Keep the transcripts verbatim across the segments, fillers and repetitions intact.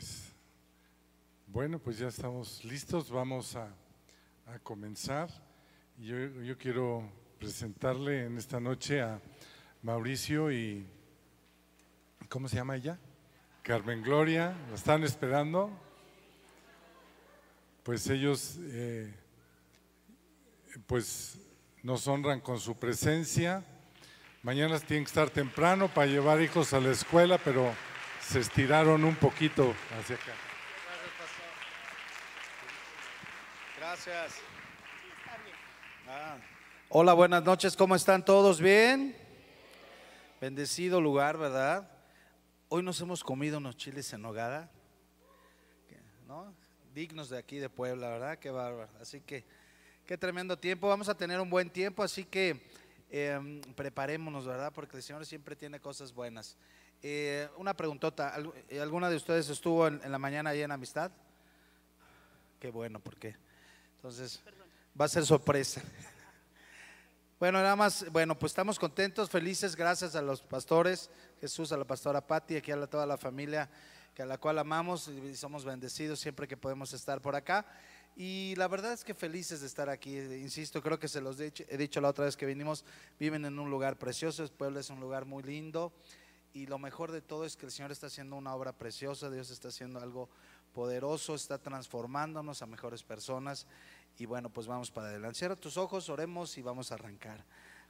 pues, bueno, pues ya estamos listos, vamos a, a comenzar. Yo, yo quiero presentarle en esta noche a Mauricio y, ¿cómo se llama ella? Carmen Gloria, ¿la están esperando? Pues ellos, eh, pues nos honran con su presencia. Mañana tienen que estar temprano para llevar hijos a la escuela, pero se estiraron un poquito hacia acá. Gracias, pastor. Gracias. Ah. Hola, buenas noches, ¿cómo están todos? ¿Bien? Bendecido lugar, ¿verdad? Hoy nos hemos comido unos chiles en nogada, ¿no? Dignos de aquí de Puebla, ¿verdad? Qué bárbaro. Así que, qué tremendo tiempo. Vamos a tener un buen tiempo, así que eh, preparémonos, ¿verdad? Porque el Señor siempre tiene cosas buenas. Eh, una preguntota, ¿alguna de ustedes estuvo en, en la mañana ahí en Amistad? Qué bueno, porque entonces va a ser sorpresa. Bueno, nada más, bueno, pues estamos contentos, felices, gracias a los pastores, Jesús, a la pastora Patty, aquí a toda la familia que a la cual amamos y somos bendecidos siempre que podemos estar por acá. Y la verdad es que felices de estar aquí, insisto, creo que se los he dicho, he dicho la otra vez que vinimos, viven en un lugar precioso, Puebla es un lugar muy lindo. Y lo mejor de todo es que el Señor está haciendo una obra preciosa, Dios está haciendo algo poderoso, está transformándonos a mejores personas. Y bueno, pues vamos para adelante. Cierra tus ojos, oremos y vamos a arrancar.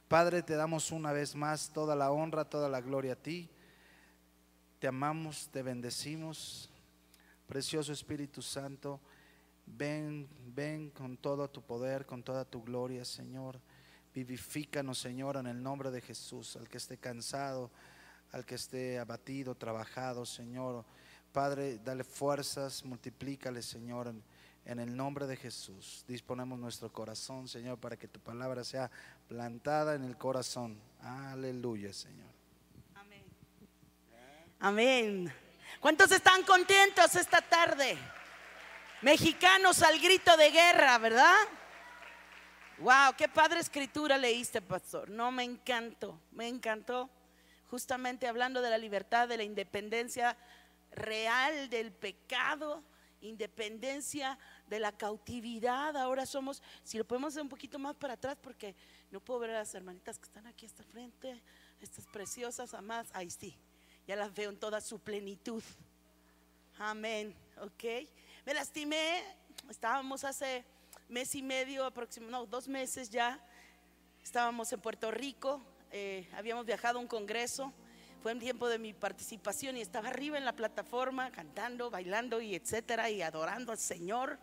Padre, te damos una vez más toda la honra, toda la gloria a ti. Te amamos, te bendecimos. Precioso Espíritu Santo, ven, ven con todo tu poder, con toda tu gloria, Señor. Vivifícanos, Señor, en el nombre de Jesús, al que esté cansado, al que esté abatido, trabajado, Señor. Padre, dale fuerzas, multiplícale, Señor, en el nombre de Jesús. Disponemos nuestro corazón, Señor, para que tu palabra sea plantada en el corazón. Aleluya, Señor. Amén. Amén. ¿Cuántos están contentos esta tarde? Mexicanos al grito de guerra, ¿verdad? Wow, qué padre escritura leíste, pastor. No, me encantó, me encantó. Justamente hablando de la libertad, de la independencia real, del pecado, independencia de la cautividad. Ahora somos, si lo podemos hacer un poquito más para atrás, porque no puedo ver a las hermanitas que están aquí hasta el frente, estas preciosas amadas, ahí sí, ya las veo en toda su plenitud. Amén, ok. Me lastimé, estábamos hace mes y medio, aproximadamente, no, dos meses ya, estábamos en Puerto Rico. Eh, habíamos viajado a un congreso, fue en tiempo de mi participación y estaba arriba en la plataforma cantando, bailando y etcétera y adorando al Señor,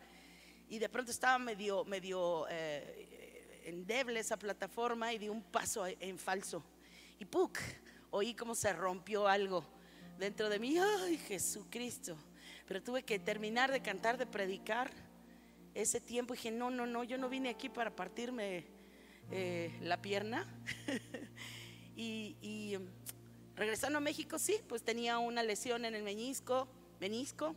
y de pronto estaba medio, medio eh, endeble esa plataforma y di un paso en falso y ¡puc! Oí como se rompió algo dentro de mí. ¡Ay, Jesucristo! Pero tuve que terminar de cantar, de predicar ese tiempo y dije no, no, no, yo no vine aquí para partirme Eh, la pierna y, y regresando a México, sí, pues tenía una lesión en el menisco, menisco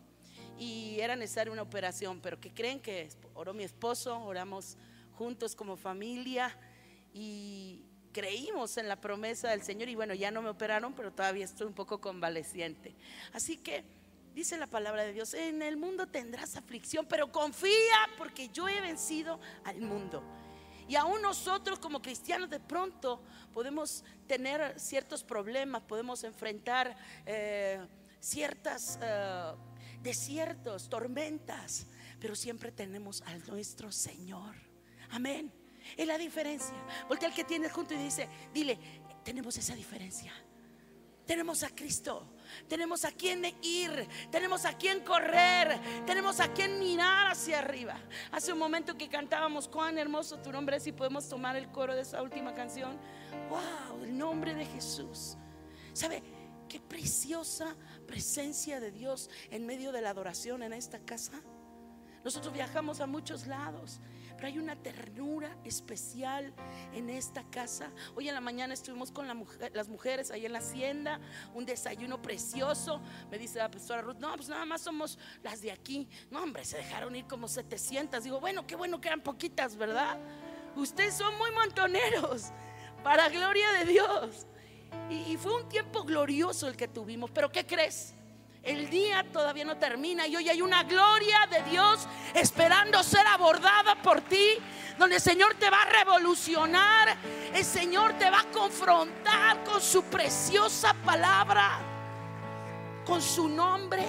y era necesaria una operación, pero que creen que oró mi esposo, oramos juntos como familia y creímos en la promesa del Señor y bueno, ya no me operaron, pero todavía estoy un poco convaleciente. Así que dice la palabra de Dios, en el mundo tendrás aflicción, pero confía porque yo he vencido al mundo. Y aún nosotros como cristianos de pronto podemos tener ciertos problemas, podemos enfrentar eh, ciertas eh, desiertos, tormentas, pero siempre tenemos al nuestro Señor. Amén. Es la diferencia. Voltea al que tienes junto y dice, dile, tenemos esa diferencia. Tenemos a Cristo, tenemos a quien ir, tenemos a quien correr, tenemos a quien mirar hacia arriba. Hace un momento que cantábamos, cuán hermoso tu nombre es, y podemos tomar el coro de esa última canción. Wow, el nombre de Jesús. ¿Sabe? Qué preciosa presencia de Dios en medio de la adoración en esta casa. Nosotros viajamos a muchos lados, pero hay una ternura especial en esta casa. Hoy en la mañana estuvimos con la mujer, las mujeres ahí en la hacienda, un desayuno precioso. Me dice la pastora Ruth, no, pues nada más somos las de aquí. No, hombre, se dejaron ir como setecientas. Digo, bueno, qué bueno que eran poquitas, ¿verdad? Ustedes son muy montoneros, para gloria de Dios. Y, y fue un tiempo glorioso el que tuvimos, pero ¿qué crees? El día todavía no termina y hoy hay una gloria de Dios esperando ser abordada por ti, donde el Señor te va a revolucionar, el Señor te va a confrontar con su preciosa palabra, con su nombre.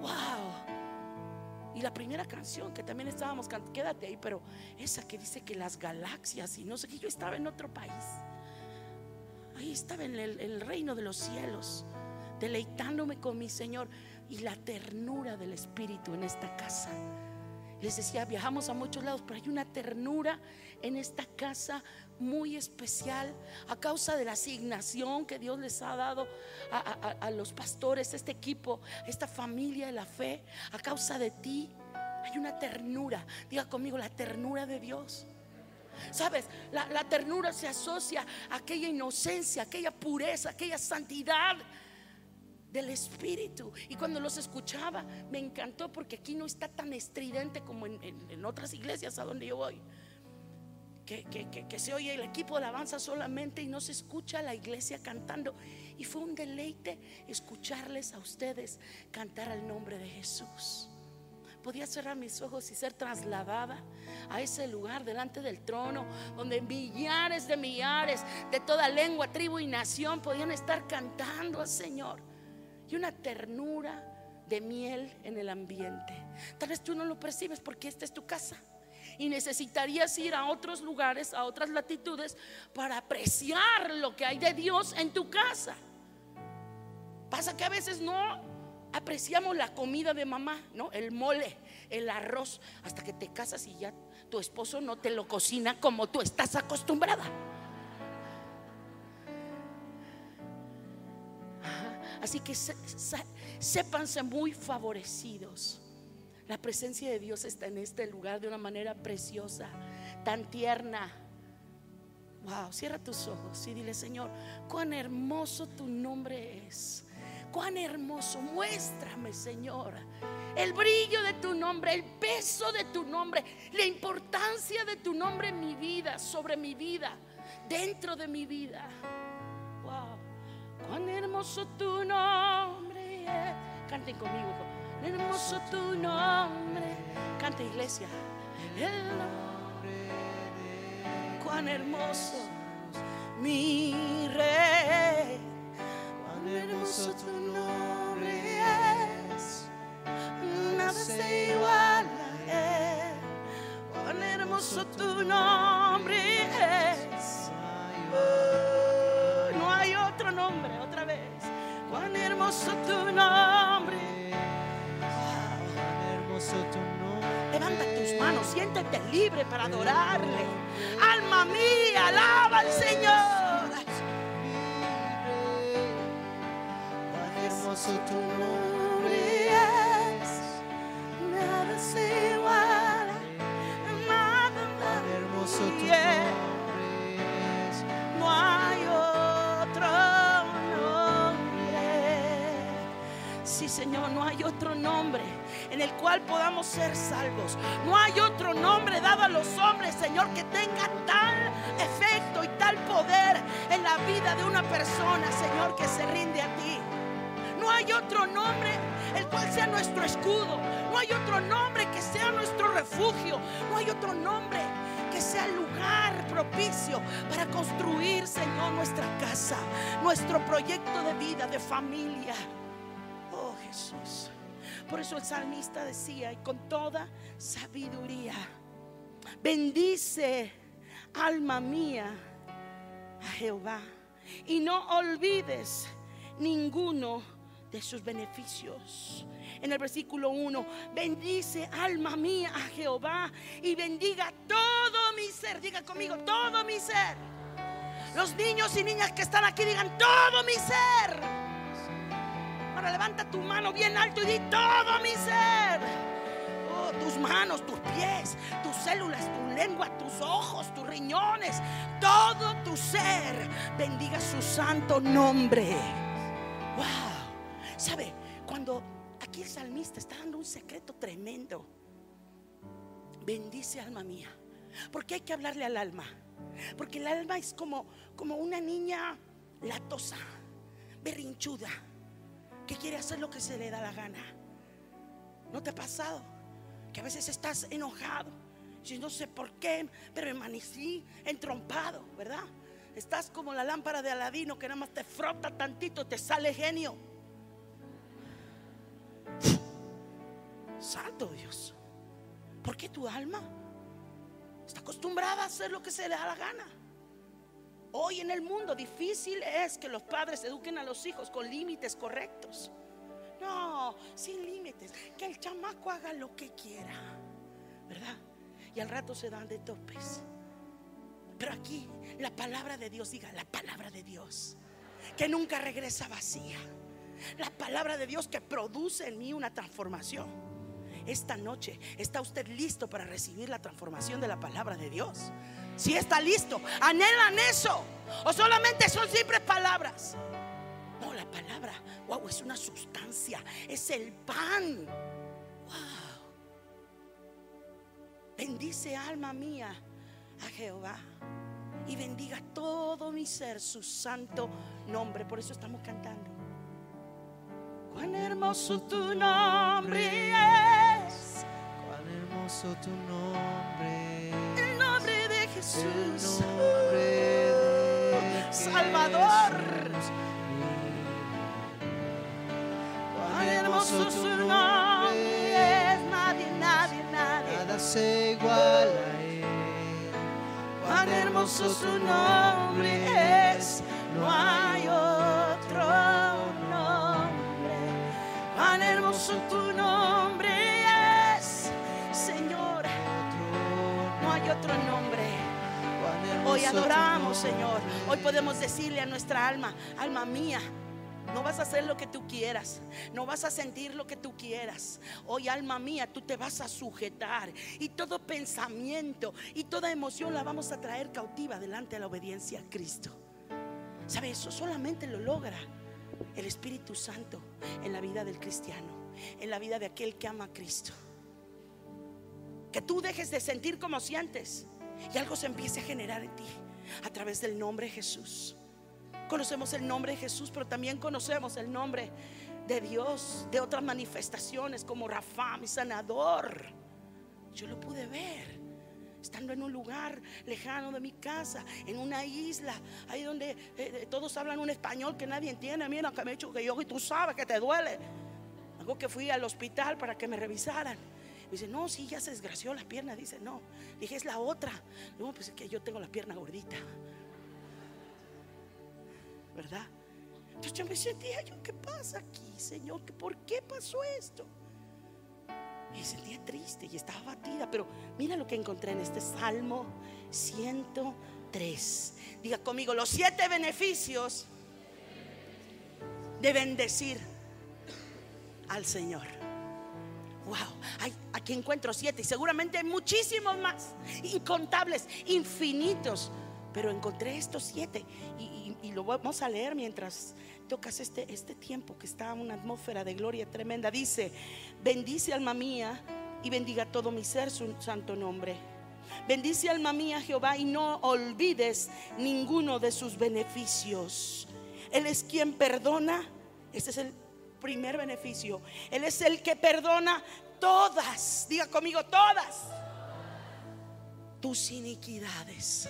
Wow. Y la primera canción que también estábamos cantando, quédate ahí, pero esa que dice que las galaxias y no sé qué, yo estaba en otro país, ahí estaba en el, el reino de los cielos, deleitándome con mi Señor y la ternura del Espíritu en esta casa. Les decía, viajamos a muchos lados, pero hay una ternura en esta casa muy especial a causa de la asignación que Dios les ha dado a, a, a los pastores, este equipo, esta familia de la fe. A causa de ti hay una ternura, diga conmigo, la ternura de Dios. Sabes, la, la ternura se asocia a aquella inocencia, aquella pureza, aquella santidad del Espíritu. Y cuando los escuchaba me encantó, porque aquí no está tan estridente como en, en, en otras iglesias a donde yo voy, que, que, que, que se oye el equipo de alabanza solamente y no se escucha la iglesia cantando. Y fue un deleite escucharles a ustedes cantar al nombre de Jesús. Podía cerrar mis ojos y ser trasladada a ese lugar delante del trono, donde millares de millares de toda lengua, tribu y nación podían estar cantando al Señor. Y una ternura de miel en el ambiente. Tal vez tú no lo percibes porque esta es tu casa y necesitarías ir a otros lugares, a otras latitudes, para apreciar lo que hay de Dios en tu casa. Pasa que a veces no apreciamos la comida de mamá, ¿no? El mole, el arroz, hasta que te casas y ya tu esposo no te lo cocina como tú estás acostumbrada. Así que se, se, sépanse muy favorecidos. La presencia de Dios está en este lugar de una manera preciosa, tan tierna. Wow, cierra tus ojos y dile: Señor, cuán hermoso tu nombre es, cuán hermoso. Muéstrame, Señor, el brillo de tu nombre, el peso de tu nombre, la importancia de tu nombre en mi vida, sobre mi vida, dentro de mi vida. Cuán hermoso tu nombre es. Canten conmigo. Hermoso tu nombre. Canta, iglesia. El nombre de cuán hermoso mi rey. Cuán hermoso tu nombre es. Nada se iguala a él. Cuán hermoso tu nombre es. No hay otro nombre. Cuán hermoso tu nombre. Cuán hermoso tu nombre. Levanta tus manos, siéntete libre para adorarle. Alma mía, alaba al Señor. Cuán hermoso tu nombre es. Nada se iguala. Cuán hermoso tu nombre es. No hay otro. Sí, Señor, no hay otro nombre en el cual podamos ser salvos. No hay otro nombre dado a los hombres, Señor, que tenga tal efecto y tal poder en la vida de una persona, Señor, que se rinde a ti. No hay otro nombre el cual sea nuestro escudo. No hay otro nombre que sea nuestro refugio. No hay otro nombre que sea el lugar propicio para construir, Señor, nuestra casa, nuestro proyecto de vida, de familia. Jesús. Por eso el salmista decía: y con toda sabiduría bendice, alma mía, a Jehová, y no olvides ninguno de sus beneficios. En el versículo uno: bendice, alma mía, a Jehová, y bendiga todo mi ser. Diga conmigo: todo mi ser. Los niños y niñas que están aquí, digan: todo mi ser. Ahora levanta tu mano bien alto y di: todo mi ser. Oh, tus manos, tus pies, tus células, tu lengua, tus ojos, tus riñones, todo tu ser. Bendiga su santo nombre. Wow. ¿Sabe? Cuando aquí el salmista está dando un secreto tremendo. Bendice, alma mía. Porque hay que hablarle al alma. Porque el alma es como, como una niña latosa, berrinchuda. que quiere hacer lo que se le da la gana. ¿No te ha pasado? Que a veces estás enojado, y no sé por qué, pero permanecí entrompado, ¿verdad? Estás como la lámpara de Aladino, que nada más te frota tantito, te sale genio. Santo Dios, ¿por qué tu alma está acostumbrada a hacer lo que se le da la gana? Hoy en el mundo difícil es que los padres eduquen a los hijos con límites correctos. No, sin límites, que el chamaco haga lo que quiera, ¿verdad? Y al rato se dan de topes. Pero aquí la palabra de Dios, diga la palabra de Dios, que nunca regresa vacía. La palabra de Dios que produce en mí una transformación. Esta noche, ¿está usted listo para recibir la transformación de la palabra de Dios? Si está listo, ¿anhelan eso? ¿O solamente son simples palabras? No, la palabra, wow, es una sustancia, es el pan. Wow. Bendice, alma mía, a Jehová, y bendiga todo mi ser su santo nombre. Por eso estamos cantando. Cuán hermoso tu nombre es, cuán hermoso tu nombre es, el nombre de Jesús, el nombre de Salvador. Jesús. Cuán hermoso su nombre es, nadie, nadie, nadie, nada se iguala a él. Cuán hermoso su nombre es, no hay otro. Cuán hermoso tu nombre es, Señor, no hay otro nombre. Hoy adoramos, Señor. Hoy podemos decirle a nuestra alma: alma mía, no vas a hacer lo que tú quieras, no vas a sentir lo que tú quieras. Hoy, alma mía, tú te vas a sujetar, y todo pensamiento y toda emoción la vamos a traer cautiva delante de la obediencia a Cristo. ¿Sabe? Eso solamente lo logra el Espíritu Santo en la vida del cristiano, en la vida de aquel que ama a Cristo. Que tú dejes de sentir como sientes y algo se empiece a generar en ti a través del nombre de Jesús. Conocemos el nombre de Jesús, pero también conocemos el nombre de Dios, de otras manifestaciones como Rafa, mi sanador. Yo lo pude ver estando en un lugar lejano de mi casa, en una isla, ahí donde eh, todos hablan un español que nadie entiende. Mira, que me he hecho que yo, y tú sabes que te duele. Algo que fui al hospital para que me revisaran. Me dice, no, sí, ya se desgració las piernas. Dice, no. Dije, es la otra. No, pues es que yo tengo la pierna gordita, ¿verdad? Entonces yo me sentía, yo, ¿qué pasa aquí, Señor? ¿Por qué pasó esto? Me sentía triste y estaba abatida. Pero mira lo que encontré en este Salmo ciento tres. Diga conmigo: los siete beneficios de bendecir al Señor. Wow, hay, aquí encuentro siete, y seguramente hay muchísimos más, incontables, infinitos, pero encontré estos siete. Y, y, y lo vamos a leer mientras tocas este, este tiempo, que está en una atmósfera de gloria tremenda. Dice: bendice, alma mía, y bendiga todo mi ser su santo nombre. Bendice, alma mía, Jehová, y no olvides ninguno de sus beneficios. Él es quien perdona. Este es el primer beneficio. Él es el que perdona todas, diga conmigo, todas tus iniquidades.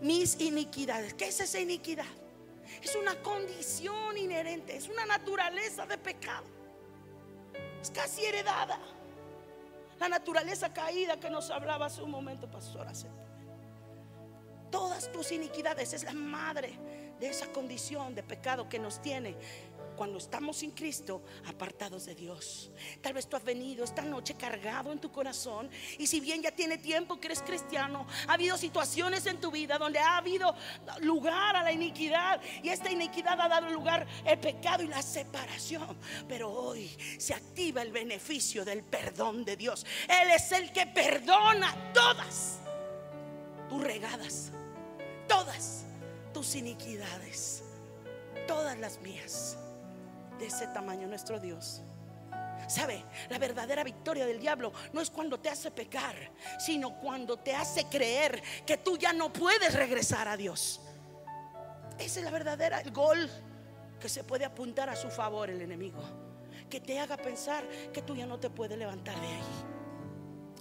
Mis iniquidades. ¿Qué es esa iniquidad? Es una condición inherente, es una naturaleza de pecado, es casi heredada. La naturaleza caída que nos hablaba hace un momento, pastora. Todas tus iniquidades es la madre de esa condición de pecado que nos tiene cuando estamos sin Cristo, apartados de Dios. Tal vez tú has venido esta noche cargado en tu corazón, y si bien ya tiene tiempo que eres cristiano, ha habido situaciones en tu vida donde ha habido lugar a la iniquidad, y esta iniquidad ha dado lugar al pecado y la separación. Pero hoy se activa el beneficio del perdón de Dios. Él es el que perdona todas tus regadas, todas tus iniquidades, todas las mías. De ese tamaño nuestro Dios. ¿Sabe? La verdadera victoria del diablo no es cuando te hace pecar, sino cuando te hace creer que tú ya no puedes regresar a Dios. Ese es la verdadera, el gol que se puede apuntar a su favor el enemigo, que te haga pensar que tú ya no te puedes levantar de ahí.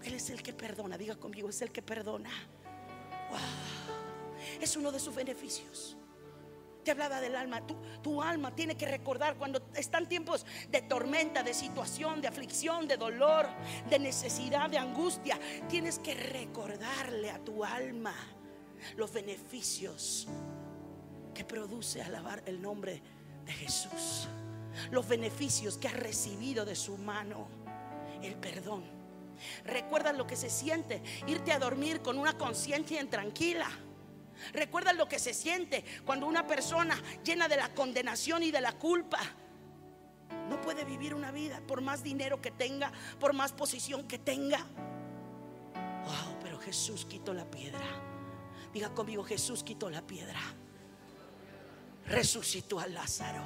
Él es el que perdona. Diga conmigo, es el que perdona. Wow. Es uno de sus beneficios. Te hablaba del alma. Tu, tu alma tiene que recordar cuando están tiempos de tormenta, de situación, de aflicción, de dolor, de necesidad, de angustia. Tienes que recordarle a tu alma los beneficios que produce alabar el nombre de Jesús, los beneficios que has recibido de su mano, el perdón. ¿Recuerdas lo que se siente irte a dormir con una conciencia intranquila? ¿Recuerdas lo que se siente cuando una persona llena de la condenación y de la culpa no puede vivir una vida por más dinero que tenga, por más posición que tenga? Wow, pero Jesús quitó la piedra. Diga conmigo, Jesús quitó la piedra, resucitó a Lázaro,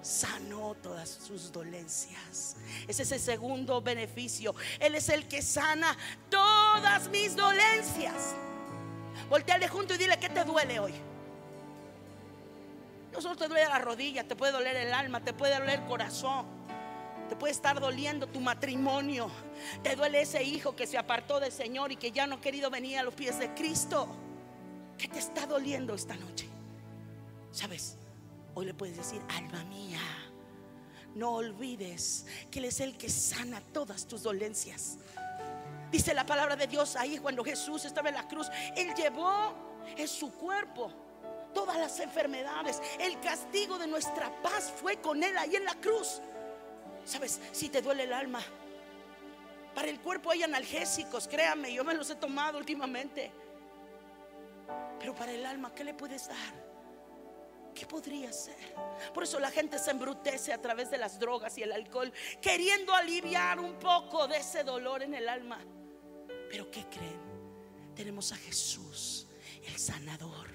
sanó todas sus dolencias. Ese es el segundo beneficio. Él es el que sana todas mis dolencias. Volteale junto y dile, ¿qué te duele hoy? No solo te duele la rodilla, te puede doler el alma, te puede doler el corazón, te puede estar doliendo tu matrimonio, te duele ese hijo que se apartó del Señor y que ya no ha querido venir a los pies de Cristo. ¿Qué te está doliendo esta noche? ¿Sabes? Hoy le puedes decir, alma mía, no olvides que Él es el que sana todas tus dolencias. Dice la palabra de Dios ahí, cuando Jesús estaba en la cruz, Él llevó en su cuerpo todas las enfermedades. El castigo de nuestra paz fue con Él ahí en la cruz. ¿Sabes? Si te duele el alma, para el cuerpo hay analgésicos, créame, yo me los he tomado últimamente. Pero para el alma, ¿qué le puedes dar? ¿Qué podría ser? Por eso la gente se embrutece a través de las drogas y el alcohol, queriendo aliviar un poco de ese dolor en el alma. Pero ¿qué creen? Tenemos a Jesús, el sanador.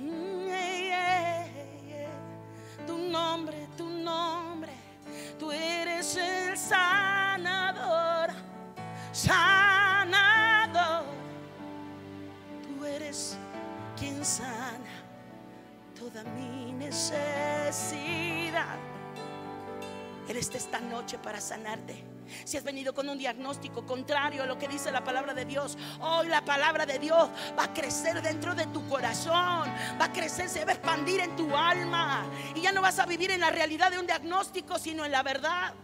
Mm, yeah, yeah. Tu nombre, tu nombre, tú eres el sanador, sanador. Tú eres quien sana toda mi necesidad. Él está esta noche para sanarte. Si has venido con un diagnóstico contrario a lo que dice la palabra de Dios, hoy la palabra de Dios va a crecer dentro de tu corazón, va a crecer, se va a expandir en tu alma, y ya no vas a vivir en la realidad de un diagnóstico, sino en la verdad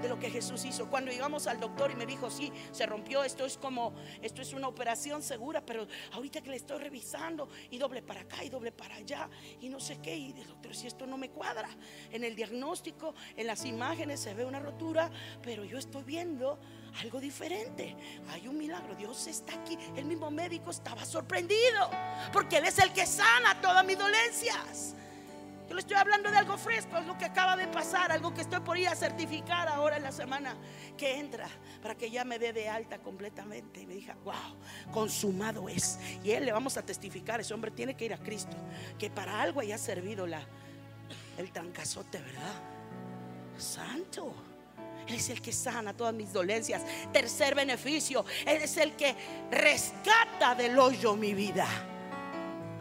de lo que Jesús hizo. Cuando llegamos al doctor y me dijo, sí, se rompió, esto es como, esto es una operación segura, pero ahorita que le estoy revisando, y doble para acá y doble para allá y no sé qué, y el doctor, si esto no me cuadra en el diagnóstico, en las imágenes se ve una rotura, pero yo estoy viendo algo diferente. Hay un milagro, Dios está aquí. El mismo médico estaba sorprendido, porque Él es el que sana todas mis dolencias. Yo le estoy hablando de algo fresco, algo que acaba de pasar, algo que estoy por ir a certificar ahora en la semana que entra, para que ya me dé de alta completamente. Y me diga, wow, consumado es. Y él, le vamos a testificar, ese hombre tiene que ir a Cristo, que para algo haya servido la, el trancazote, ¿verdad? Santo. Él es el que sana todas mis dolencias. Tercer beneficio, Él es el que rescata del hoyo mi vida.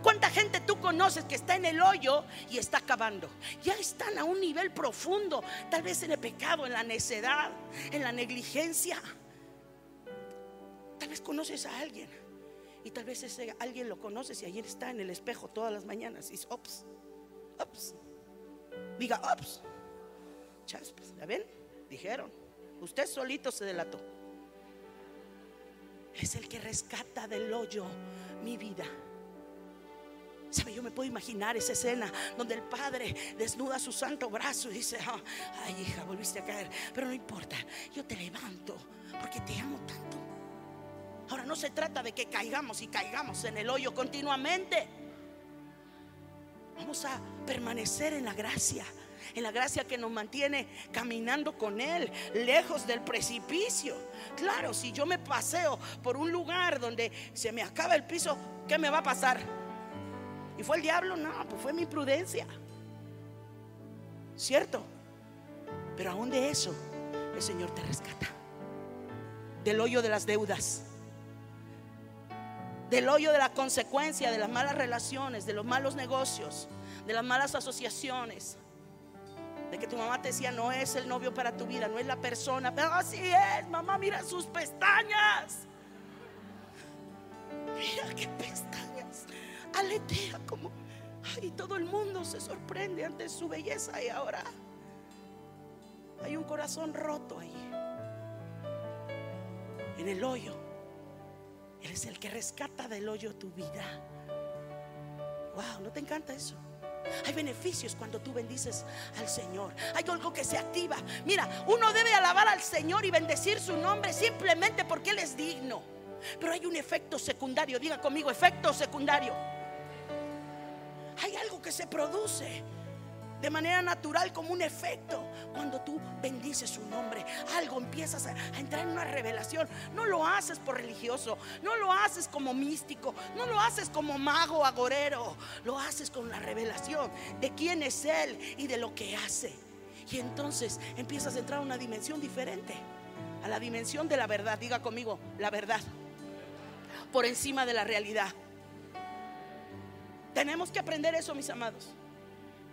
¿Cuánta gente tú conoces que está en el hoyo y está acabando? Ya están a un nivel profundo, tal vez en el pecado, en la necedad, en la negligencia. Tal vez conoces a alguien, y tal vez ese alguien lo conoces, y ayer está en el espejo todas las mañanas y dice, ops, ops. Diga, ops. Chaspes, ¿la ven? Dijeron, usted solito se delató. Es el que rescata del hoyo mi vida. ¿Sabe? Yo me puedo imaginar esa escena donde el padre desnuda su santo brazo y dice, oh, ay, hija, volviste a caer, pero no importa, yo te levanto porque te amo tanto. Ahora, no se trata de que caigamos y caigamos en el hoyo continuamente. Vamos a permanecer en la gracia, en la gracia que nos mantiene caminando con Él, lejos del precipicio. Claro, si yo me paseo por un lugar donde se me acaba el piso, ¿qué me va a pasar? ¿Y fue el diablo? No, pues fue mi imprudencia, ¿cierto? Pero aún de eso, el Señor te rescata. Del hoyo de las deudas, del hoyo de la consecuencia de las malas relaciones, de los malos negocios, de las malas asociaciones, de que tu mamá te decía: no es el novio para tu vida, no es la persona. Pero así es, mamá, mira sus pestañas, mira qué pestañas, aletea como, y todo el mundo se sorprende ante su belleza. Y ahora hay un corazón roto ahí, en el hoyo. Él es el que rescata del hoyo tu vida. Wow, ¿no te encanta eso? Hay beneficios cuando tú bendices al Señor. Hay algo que se activa. Mira, uno debe alabar al Señor y bendecir su nombre simplemente porque Él es digno. Pero hay un efecto secundario. Diga conmigo: efecto secundario. Hay algo que se produce de manera natural como un efecto cuando tú bendices su nombre. Algo, empiezas a, a entrar en una revelación. No lo haces por religioso, no lo haces como místico, no lo haces como mago agorero. Lo haces con la revelación de quién es Él y de lo que hace. Y entonces empiezas a entrar a una dimensión diferente, a la dimensión de la verdad. Diga conmigo: la verdad por encima de la realidad. Tenemos que aprender eso, mis amados.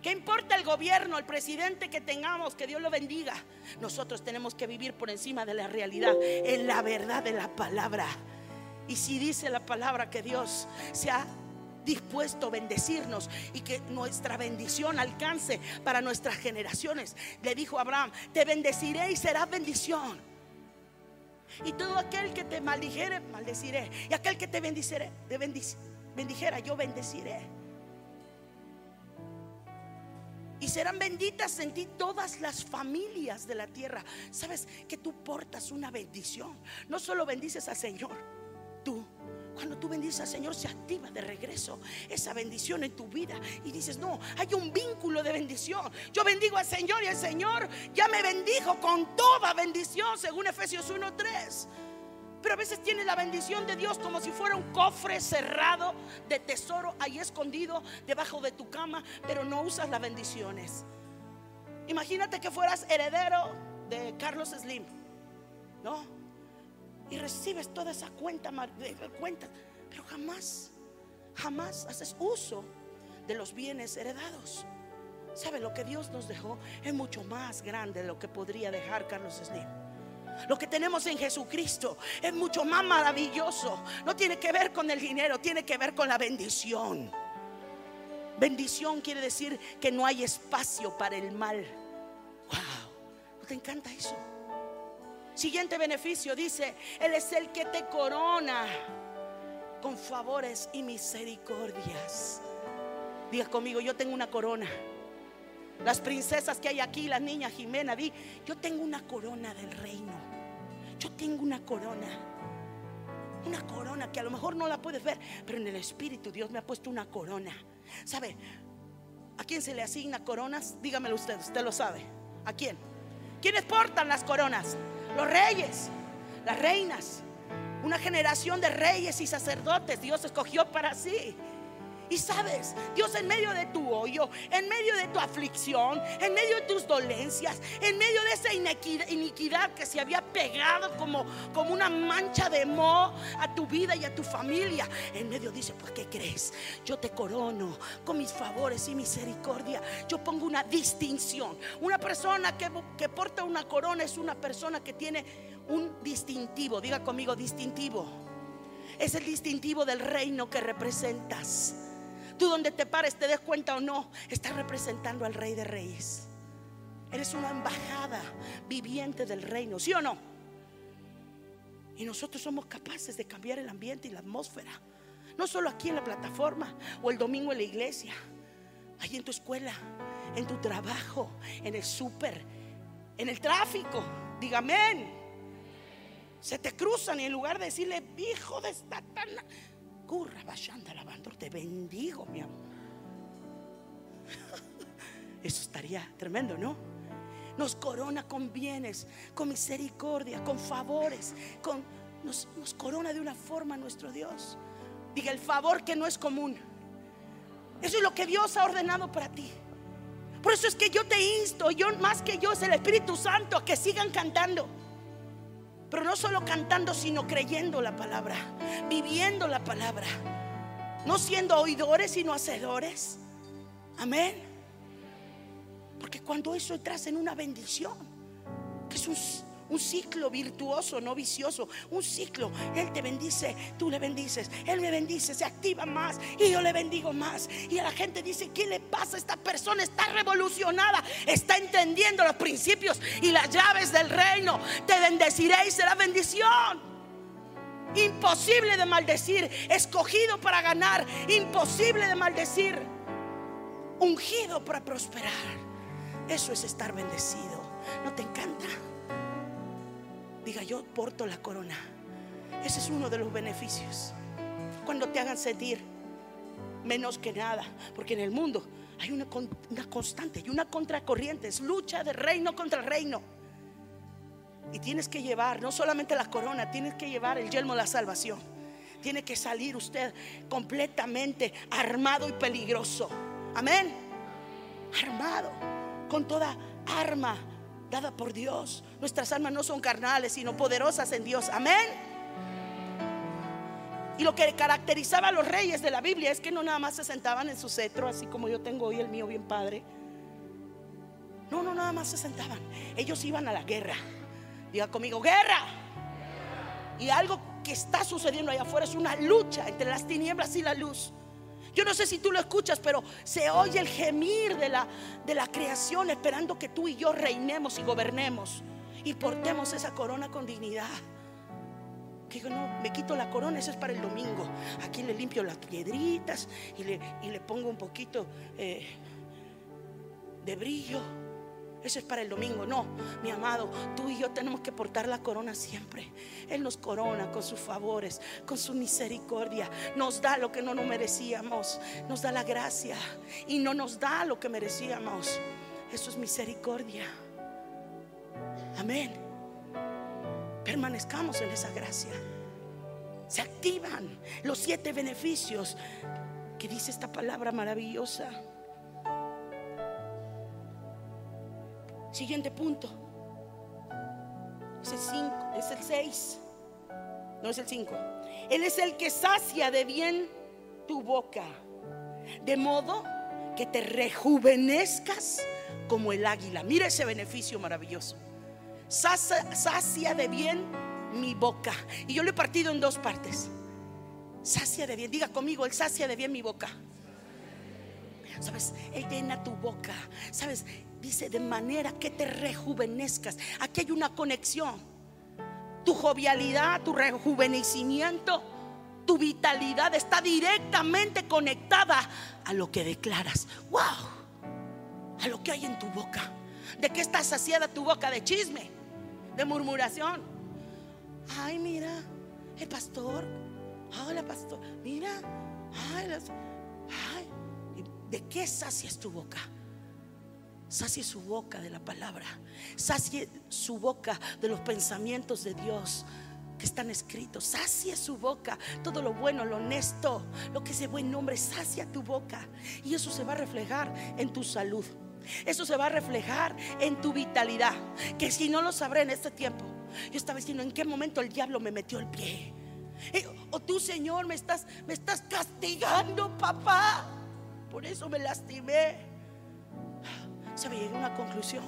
¿Qué importa el gobierno, el presidente que tengamos? Que Dios lo bendiga. Nosotros tenemos que vivir por encima de la realidad, en la verdad de la palabra. Y si dice la palabra que Dios se ha dispuesto a bendecirnos y que nuestra bendición alcance para nuestras generaciones, le dijo a Abraham: te bendeciré y serás bendición, y todo aquel que te maldijere, maldeciré, y aquel que te bendicere, te bendic- bendijera, yo bendeciré. Y serán benditas en ti todas las familias de la tierra. Sabes que tú portas una bendición. No solo bendices al Señor, tú, cuando tú bendices al Señor, se activa de regreso esa bendición en tu vida. Y dices: no, hay un vínculo de bendición. Yo bendigo al Señor y el Señor ya me bendijo con toda bendición, según Efesios uno tres. Pero a veces tienes la bendición de Dios como si fuera un cofre cerrado de tesoro ahí escondido debajo de tu cama, pero no usas las bendiciones. Imagínate que fueras heredero de Carlos Slim, ¿no? Y recibes toda esa cuenta, cuenta, pero jamás, jamás haces uso de los bienes heredados. ¿Sabe? Lo que Dios nos dejó es mucho más grande de lo que podría dejar Carlos Slim. Lo que tenemos en Jesucristo es mucho más maravilloso. No tiene que ver con el dinero, tiene que ver con la bendición. Bendición quiere decir que no hay espacio para el mal. Wow, ¿no te encanta eso? Siguiente beneficio, dice: Él es el que te corona con favores y misericordias. Diga conmigo: yo tengo una corona. Las princesas que hay aquí, las niñas, Jimena, di: yo tengo una corona del reino. Yo tengo una corona. Una corona que a lo mejor no la puedes ver, pero en el Espíritu Dios me ha puesto una corona. ¿Sabe a quién se le asigna coronas? Dígamelo usted, usted lo sabe. ¿A quién? ¿Quiénes portan las coronas? Los reyes, las reinas. Una generación de reyes y sacerdotes Dios escogió para sí. Y sabes, Dios en medio de tu hoyo, en medio de tu aflicción, en medio de tus dolencias, en medio de esa iniquidad, iniquidad que se había pegado como, como una mancha de moho a tu vida y a tu familia, en medio dice: pues ¿qué crees? Yo te corono con mis favores y misericordia. Yo pongo una distinción. Una persona que, que porta una corona es una persona que tiene un distintivo. Diga conmigo: distintivo. Es el distintivo del reino que representas. Tú donde te pares, te des cuenta o no, estás representando al Rey de Reyes. Eres una embajada viviente del reino, ¿sí o no? Y nosotros somos capaces de cambiar el ambiente y la atmósfera. No solo aquí en la plataforma o el domingo en la iglesia, ahí en tu escuela, en tu trabajo, en el súper, en el tráfico. Diga amén. Se te cruzan y en lugar de decirle: hijo de Satanás, curra, vayando alabando, te bendigo, mi amor. Eso estaría tremendo, ¿no? Nos corona con bienes, con misericordia, con favores, con, nos, nos corona de una forma nuestro Dios. Diga: el favor que no es común. Eso es lo que Dios ha ordenado para ti. Por eso es que yo te insto, yo más que yo es el Espíritu Santo, a que sigan cantando. Pero no solo cantando, sino creyendo la palabra, viviendo la palabra, no siendo oidores sino hacedores. Amén. Porque cuando eso entras en una bendición, que es un, un ciclo virtuoso, no vicioso, un ciclo, Él te bendice, tú le bendices, Él me bendice, se activa más y yo le bendigo más. Y a la gente dice, ¿qué le pasa a esta persona? Está revolucionada, está entendiendo los principios y las llaves del reino. Te bendeciré y será bendición. Imposible de maldecir, escogido para ganar, imposible de maldecir, ungido para prosperar. Eso es estar bendecido. ¿No te encanta? Diga, yo porto la corona. Ese es uno de los beneficios. Cuando te hagan sentir menos que nada, porque en el mundo hay una, una constante y una contracorriente, es lucha de reino contra reino. Y tienes que llevar no solamente la corona, tienes que llevar el yelmo de la salvación. Tiene que salir usted completamente armado y peligroso. Amén. Armado con toda arma dada por Dios. Nuestras armas no son carnales, sino poderosas en Dios. Amén. Y lo que caracterizaba a los reyes de la Biblia es que no nada más se sentaban en su cetro, así como yo tengo hoy el mío bien padre. No, no, nada más se sentaban. Ellos iban a la guerra. Diga conmigo, guerra. Y algo que está sucediendo allá afuera es una lucha entre las tinieblas y la luz. Yo no sé si tú lo escuchas, pero se oye el gemir de la, de la creación, esperando que tú y yo reinemos y gobernemos y portemos esa corona con dignidad. Que yo no me quito la corona, eso es para el domingo. Aquí le limpio las piedritas y le, y le pongo un poquito eh, de brillo. Eso es para el domingo. No, mi amado, tú y yo tenemos que portar la corona siempre. Él nos corona con sus favores, con su misericordia. Nos da lo que no nos merecíamos. Nos da la gracia y no nos da lo que merecíamos. Eso es misericordia. Amén. Permanezcamos en esa gracia. Se activan los siete beneficios que dice esta palabra maravillosa. Siguiente punto. Es el cinco, es el seis. No es el cinco. Él es el que sacia de bien tu boca, de modo que te rejuvenezcas como el águila. Mira ese beneficio maravilloso. Sacia, sacia de bien mi boca. Y yo lo he partido en dos partes. Sacia de bien. Diga conmigo, el sacia de bien mi boca. Sabes, Él llena tu boca. Sabes, dice, de manera que te rejuvenezcas. Aquí hay una conexión. Tu jovialidad, tu rejuvenecimiento, tu vitalidad está directamente conectada a lo que declaras. ¡Wow! A lo que hay en tu boca. ¿De qué está saciada tu boca? De chisme, de murmuración. Ay, mira, el pastor. Hola, pastor. Mira. Ay, las, ay. ¿De qué sacias tu boca? Sacie su boca de la palabra. Sacie su boca de los pensamientos de Dios que están escritos. Sacie su boca todo lo bueno, lo honesto, lo que es de buen nombre. Sacia tu boca. Y eso se va a reflejar en tu salud. Eso se va a reflejar en tu vitalidad. Que si no lo sabré en este tiempo. Yo estaba diciendo, ¿en qué momento el diablo me metió el pie? O tú, Señor, me estás, me estás castigando, papá. Por eso me lastimé. Se me llegó a una conclusión,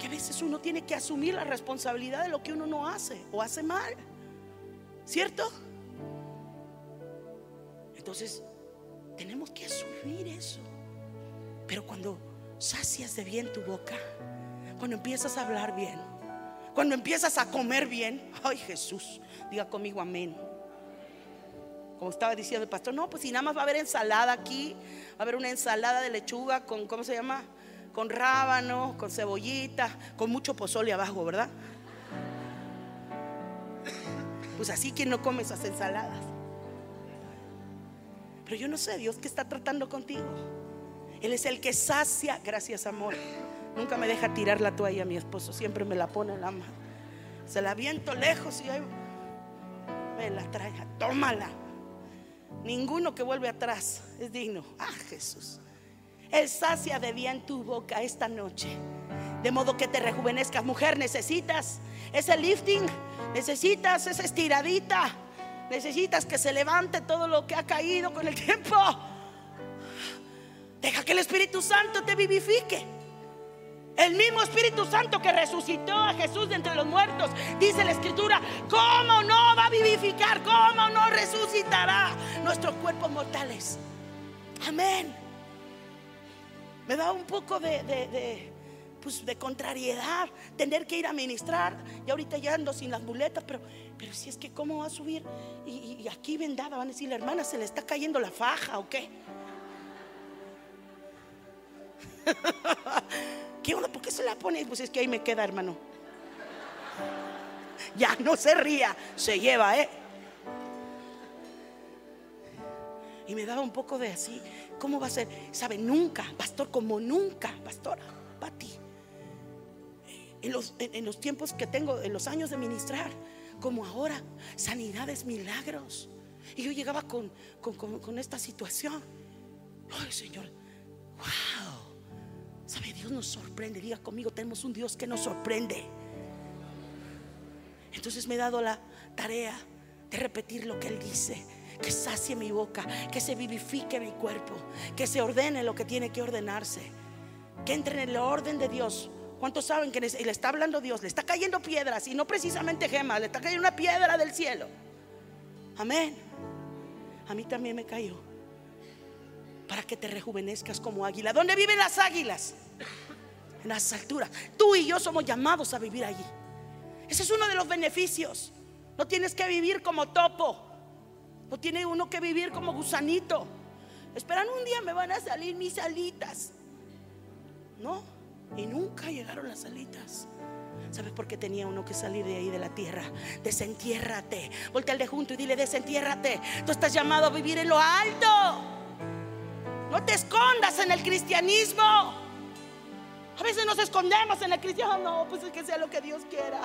que a veces uno tiene que asumir la responsabilidad de lo que uno no hace o hace mal, ¿cierto? Entonces tenemos que asumir eso. Pero cuando sacias de bien tu boca, cuando empiezas a hablar bien, cuando empiezas a comer bien, ay, Jesús, diga conmigo amén. Como estaba diciendo el pastor, no, pues si nada más va a haber ensalada aquí, va a haber una ensalada de lechuga con, ¿cómo se llama? Con rábano, con cebollita, con mucho pozole abajo, ¿verdad? Pues así, quien no come esas ensaladas. Pero yo no sé, Dios, ¿qué está tratando contigo? Él es el que sacia. Gracias, amor. Nunca me deja tirar la toalla a mi esposo, siempre me la pone en la mano. Se la aviento lejos y ahí me la trae, tómala. Ninguno que vuelve atrás es digno. Ah, Jesús. Él sacia de bien tu boca esta noche, de modo que te rejuvenezcas. Mujer, necesitas ese lifting, necesitas esa estiradita, necesitas que se levante todo lo que ha caído con el tiempo. Deja que el Espíritu Santo te vivifique. El mismo Espíritu Santo que resucitó a Jesús de entre los muertos, dice la Escritura, ¿cómo no va a vivificar? ¿Cómo no resucitará nuestros cuerpos mortales? Amén. Me da un poco de, de, de, pues de contrariedad tener que ir a ministrar. Y ahorita ya ando sin las muletas, pero, pero si es que cómo va a subir y, y aquí vendada, van a decir, la hermana se le está cayendo la faja o qué. ¿Qué onda? ¿Por qué se la pone? Pues es que ahí me queda, hermano. Ya no se ría, se lleva, ¿eh? Y me daba un poco de así, ¿cómo va a ser? Sabe, nunca, pastor, como nunca, pastora Patty, en los, en, en los tiempos que tengo, en los años de ministrar, como ahora, sanidades, milagros. Y yo llegaba con, con, con, con esta situación. Ay, Señor, wow. Sabe, Dios nos sorprende. Diga conmigo, tenemos un Dios que nos sorprende. Entonces me he dado la tarea de repetir lo que Él dice, que sacie mi boca, que se vivifique mi cuerpo, que se ordene lo que tiene que ordenarse, que entre en el orden de Dios. ¿Cuántos saben que le está hablando Dios? Le está cayendo piedras, y no precisamente gemas, le está cayendo una piedra del cielo. Amén. A mí también me cayó. Para que te rejuvenezcas como águila. ¿Dónde viven las águilas? En las alturas. Tú y yo somos llamados a vivir allí. Ese es uno de los beneficios. No tienes que vivir como topo. No tiene uno que vivir como gusanito. Esperan, un día me van a salir mis alitas. No, y nunca llegaron las alitas. ¿Sabes por qué tenía uno que salir de ahí, de la tierra? Desentiérrate. Voltea al de junto y dile, desentiérrate. Tú estás llamado a vivir en lo alto. No te escondas en el cristianismo. A veces nos escondemos en el cristianismo. No, pues es que sea lo que Dios quiera.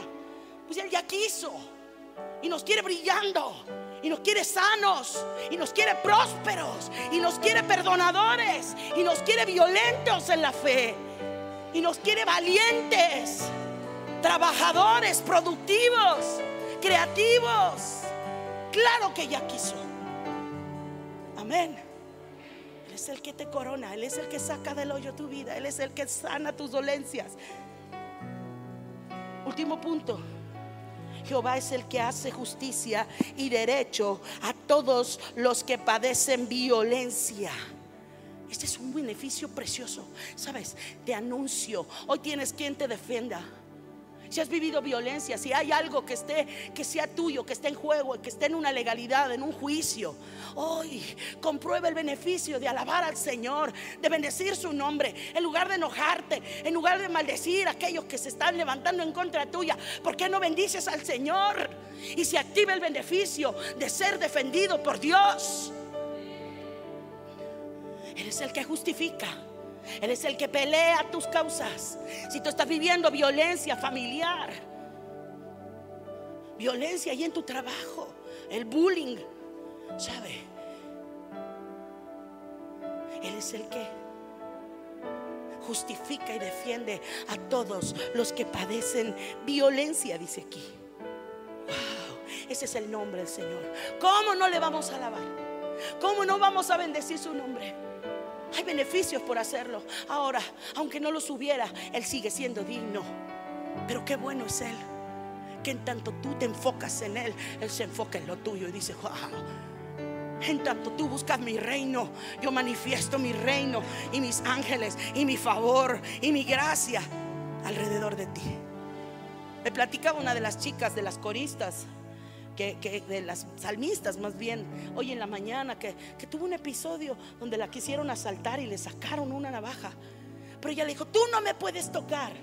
Pues Él ya quiso. Y nos quiere brillando. Y nos quiere sanos. Y nos quiere prósperos. Y nos quiere perdonadores. Y nos quiere violentos en la fe. Y nos quiere valientes. Trabajadores, productivos, creativos. Claro que ya quiso. Amén. Es el que te corona, Él es el que saca del hoyo tu vida, Él es el que sana tus dolencias. Último punto: Jehová es el que hace justicia y derecho a todos los que padecen violencia. Este es un beneficio precioso. Sabes, te anuncio, hoy tienes quien te defienda. Si has vivido violencia, si hay algo que esté, que sea tuyo, que esté en juego, que esté en una legalidad, en un juicio, hoy comprueba el beneficio de alabar al Señor, de bendecir su nombre, en lugar de enojarte, en lugar de maldecir a aquellos que se están levantando en contra tuya. ¿Por qué no bendices al Señor? Y se activa el beneficio de ser defendido por Dios. Él es el que justifica. Él es el que pelea tus causas. Si tú estás viviendo violencia familiar, violencia ahí en tu trabajo, el bullying, ¿sabe? Él es el que justifica y defiende a todos los que padecen violencia, dice aquí. Wow, ese es el nombre del Señor. ¿Cómo no le vamos a alabar? ¿Cómo no vamos a bendecir su nombre? Hay beneficios por hacerlo. Ahora, aunque no los hubiera, Él sigue siendo digno. Pero qué bueno es Él, que en tanto tú te enfocas en Él, Él se enfoca en lo tuyo y dice, wow, en tanto tú buscas mi reino, yo manifiesto mi reino y mis ángeles y mi favor y mi gracia alrededor de ti. Me platicaba una de las chicas, de las coristas, Que, que de las salmistas más bien, hoy en la mañana, que, que tuvo un episodio donde la quisieron asaltar y le sacaron una navaja, pero ella le dijo, tú no me puedes tocar,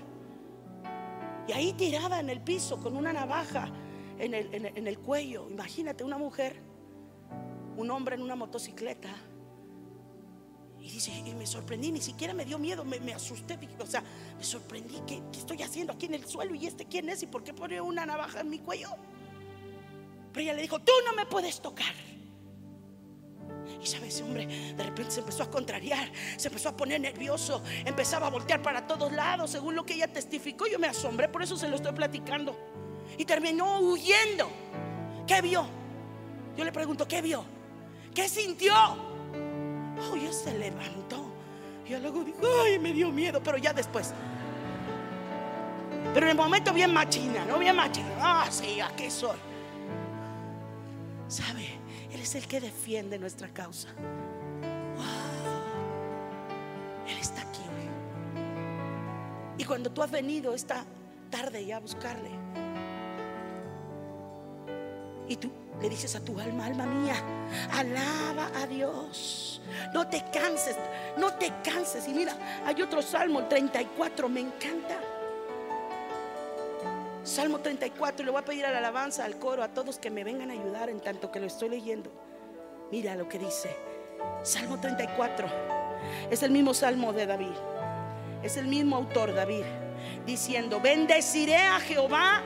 y ahí tirada en el piso con una navaja en el, en el, en el cuello. Imagínate una mujer, un hombre en una motocicleta. Y dice, y me sorprendí, ni siquiera me dio miedo, me, me asusté, o sea, me sorprendí. ¿Qué, ¿Qué estoy haciendo aquí en el suelo? ¿Y este quién es? ¿Y por qué pone una navaja en mi cuello? Pero ella le dijo, tú no me puedes tocar. Y sabe, ese hombre de repente se empezó a contrariar, se empezó a poner nervioso, empezaba a voltear para todos lados, según lo que ella testificó. Yo me asombré, por eso se lo estoy platicando. Y terminó huyendo. ¿Qué vio? Yo le pregunto, ¿qué vio? ¿Qué sintió? Oh, ella se levantó, Yo luego digo, ay, me dio miedo, pero ya después. Pero en el momento bien machina, no bien machina. Ah, sí, aquí soy. ¿Sabe? Él es el que defiende nuestra causa. Wow. Él está aquí. Y cuando tú has venido esta tarde ya a buscarle, y tú le dices a tu alma, alma mía, alaba a Dios, no te canses, no te canses. Y mira, hay otro Salmo treinta y cuatro, me encanta. Salmo treinta y cuatro, le voy a pedir a la alabanza, al coro, a todos que me vengan a ayudar en tanto que lo estoy leyendo. Mira lo que dice. Salmo treinta y cuatro es el mismo Salmo de David, es el mismo autor David, diciendo: bendeciré a Jehová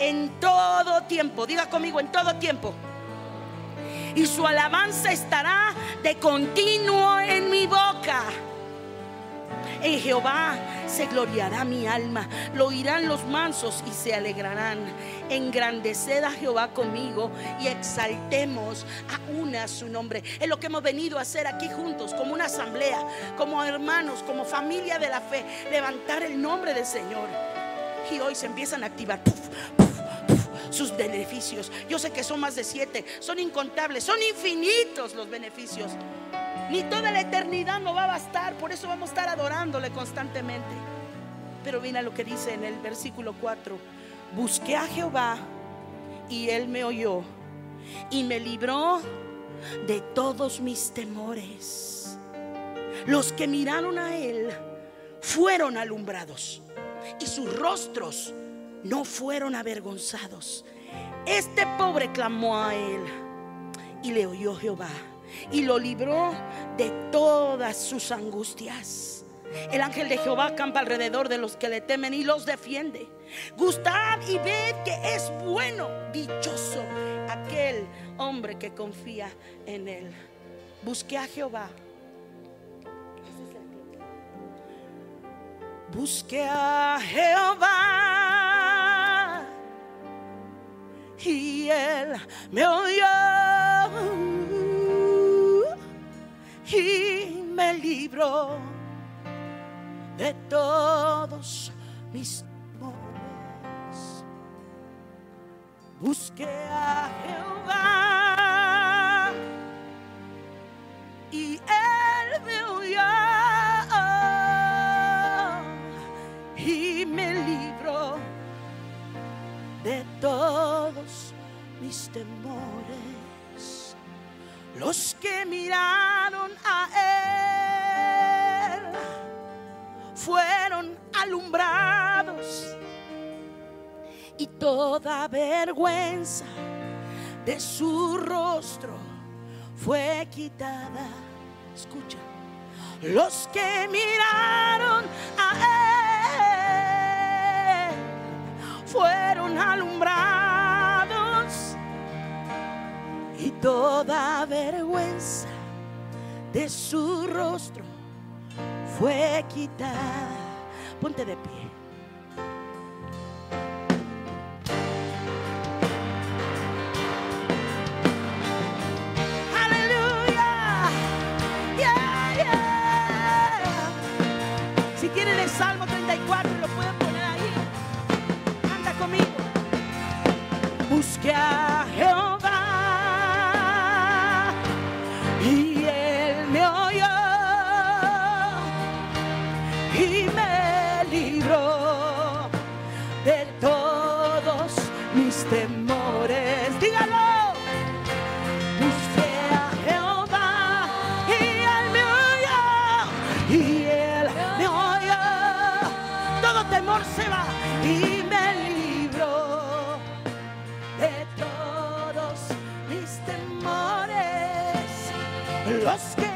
en todo tiempo. Diga conmigo, en todo tiempo. Y su alabanza estará de continuo en mi boca. En Jehová se gloriará mi alma, lo oirán los mansos y se alegrarán. Engrandeced a Jehová conmigo y exaltemos a una su nombre. Es lo que hemos venido a hacer aquí juntos, como una asamblea, como hermanos, como familia de la fe, levantar el nombre del Señor. Y hoy se empiezan a activar puff, puff, puff, sus beneficios. Yo sé que son más de siete, son incontables, son infinitos los beneficios. Ni toda la eternidad no va a bastar. Por eso vamos a estar adorándole constantemente. Pero mira lo que dice en el versículo cuatro: busqué a Jehová y él me oyó y me libró de todos mis temores. Los que miraron a él fueron alumbrados y sus rostros no fueron avergonzados. Este pobre clamó a él y le oyó Jehová y lo libró de todas sus angustias. El ángel de Jehová acampa alrededor de los que le temen y los defiende. Gustad y ved que es bueno, dichoso aquel hombre que confía en él. Busqué a Jehová. Busqué a Jehová y él me oyó y me libró de todos mis temores. Busqué a Jehová y él me oyó y me libró de todos mis temores. Los que miraron a él fueron alumbrados y toda vergüenza de su rostro fue quitada. Escucha, los que miraron a él fueron alumbrados y toda vergüenza de su rostro fue quitada. Ponte de pie. Aleluya. Yeah, yeah. Si tienen el Salmo treinta y cuatro, lo pueden poner ahí. Anda conmigo. Busque a Jehová. Temores, dígalo. Busqué a Jehová y él me oyó, y él me oyó. Todo temor se va y me libró de todos mis temores. Los que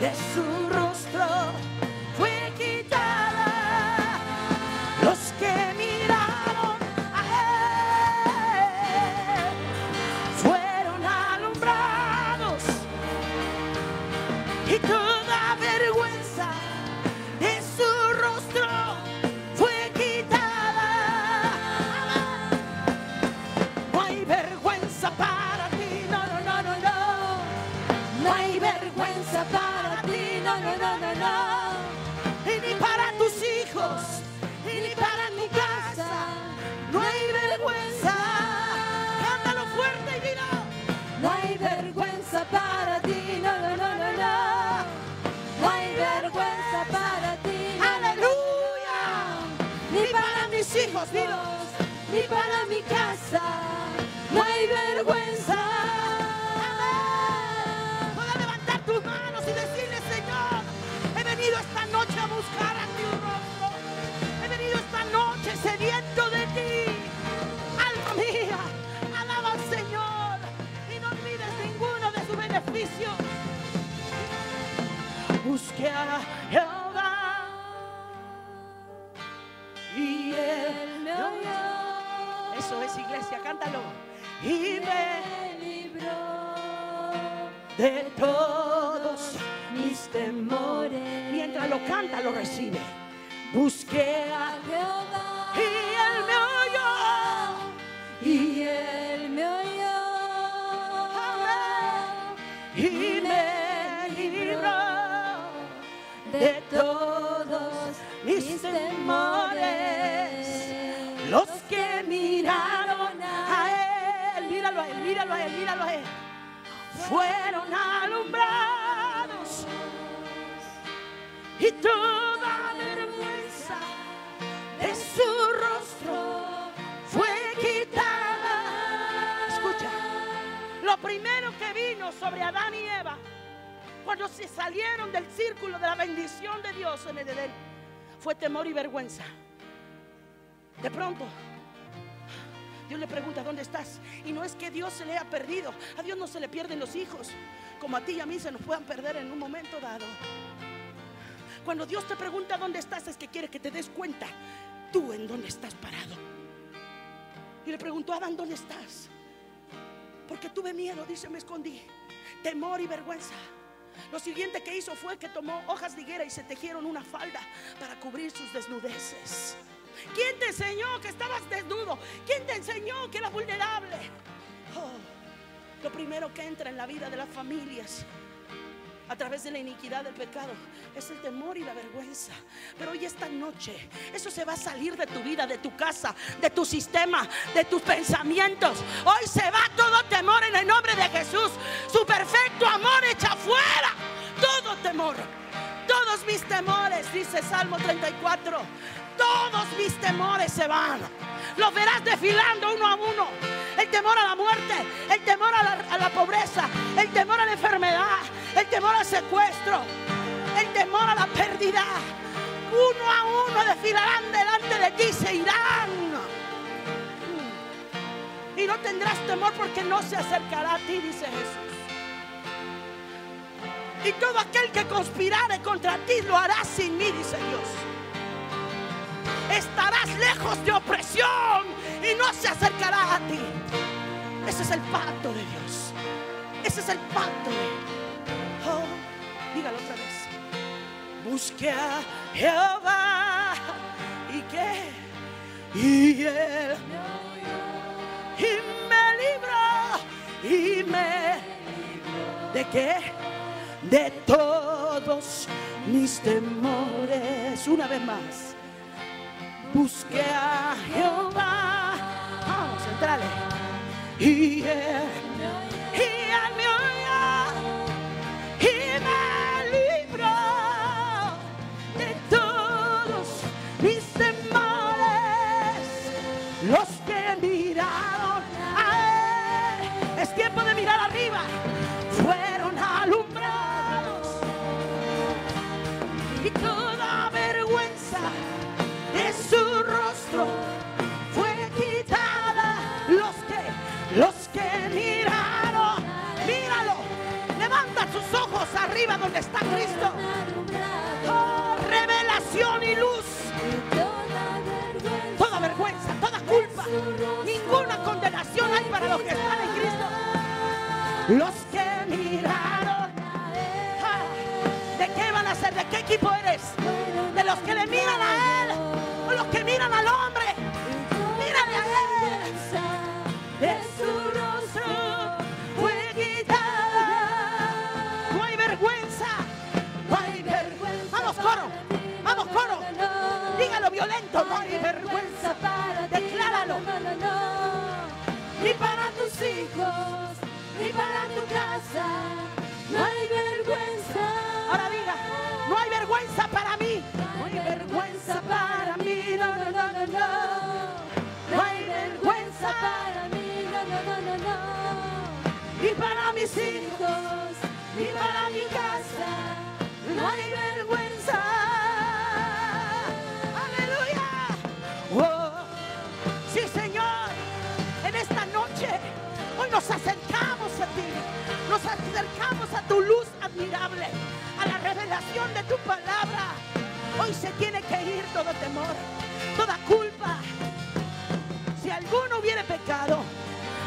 de su rostro fue quitada, los que miraron a él fueron alumbrados y toda vergüenza de su rostro fue quitada. amigos, ni para mi casa, no hay vergüenza. Puedes levantar tus manos y decirle: Señor, he venido esta noche a buscar a tu rostro, he venido esta noche sediento de ti. Alma mía, alaba al Señor y no olvides ninguno de sus beneficios. Busque a Jehová y Él me oyó. Eso es, iglesia, cántalo. Y me libró de todos mis temores. Mientras lo canta, lo recibe. Busqué a Jehová y Él me oyó. Y Él me oyó. Y me libró de todos mis temores. Los que miraron a Él, míralo a Él, míralo a Él, míralo a Él, fueron alumbrados, y toda vergüenza de su rostro fue quitada. Escucha, lo primero que vino sobre Adán y Eva cuando se salieron del círculo de la bendición de Dios en el Edén fue temor y vergüenza. De pronto Dios le pregunta: ¿dónde estás? Y no es que Dios se le haya perdido. A Dios no se le pierden los hijos, como a ti y a mí se nos puedan perder en un momento dado. Cuando Dios te pregunta dónde estás, es que quiere que te des cuenta tú en dónde estás parado. Y le preguntó a Adán: ¿dónde estás? Porque tuve miedo, dice, me escondí. Temor y vergüenza. Lo siguiente que hizo fue que tomó hojas de higuera y se tejieron una falda para cubrir sus desnudeces. ¿Quién te enseñó que estabas desnudo? ¿Quién te enseñó que eras vulnerable? Oh, lo primero que entra en la vida de las familias a través de la iniquidad del pecado es el temor y la vergüenza. Pero hoy, esta noche, eso se va a salir de tu vida, de tu casa, de tu sistema, de tus pensamientos. Hoy se va todo temor en el nombre de Jesús. Su perfecto amor echa fuera todo temor. Todos mis temores, dice Salmo treinta y cuatro, todos mis temores se van. Los verás desfilando uno a uno. El temor a la muerte, el temor a la, a la pobreza, el temor a la enfermedad, el temor al secuestro, el temor a la pérdida. Uno a uno desfilarán delante de ti, se irán. Y no tendrás temor porque no se acercará a ti, dice Jesús. Y todo aquel que conspirare contra ti lo hará sin mí, dice Dios. Estarás lejos de opresión y no se acercará a ti. Ese es el pacto de Dios. Ese es el pacto de Dios. Oh, dígalo otra vez. Busqué a Jehová y que y él y me libró y me de qué de todos mis temores. Una vez más, busqué a Jehová. Vamos, entrale. Y él y él me los que miraron a Él, es tiempo de mirar arriba, fueron alumbrados, y toda vergüenza de su rostro fue quitada. Los que, los que miraron, míralo, levanta sus ojos arriba donde está Cristo. Oh, revelación y luz. Ninguna condenación hay para los que están en Cristo. Los que miraron, ¿de qué van a ser? ¿De qué equipo eres? ¿De los que le miran a Él o los que miran al hombre? Mírale a Él. De su rostro fue quitada. No hay vergüenza. No hay vergüenza. Vamos, coro. Vamos, coro. Dígalo violento. No hay vergüenza. No, no, no, no, ni para tus hijos, ni para tu casa, no hay vergüenza. Ahora diga, no hay vergüenza para mí, no hay vergüenza para mí, no, no, no, no, no. y para mis hijos, y para mi casa, no hay vergüenza. ¡Aleluya! ¡Oh! Sí, Señor, en esta noche, hoy nos acercamos a ti, nos acercamos a tu luz admirable, a la revelación de tu palabra. Hoy se tiene que ir todo temor, toda culpa. Si alguno hubiere pecado,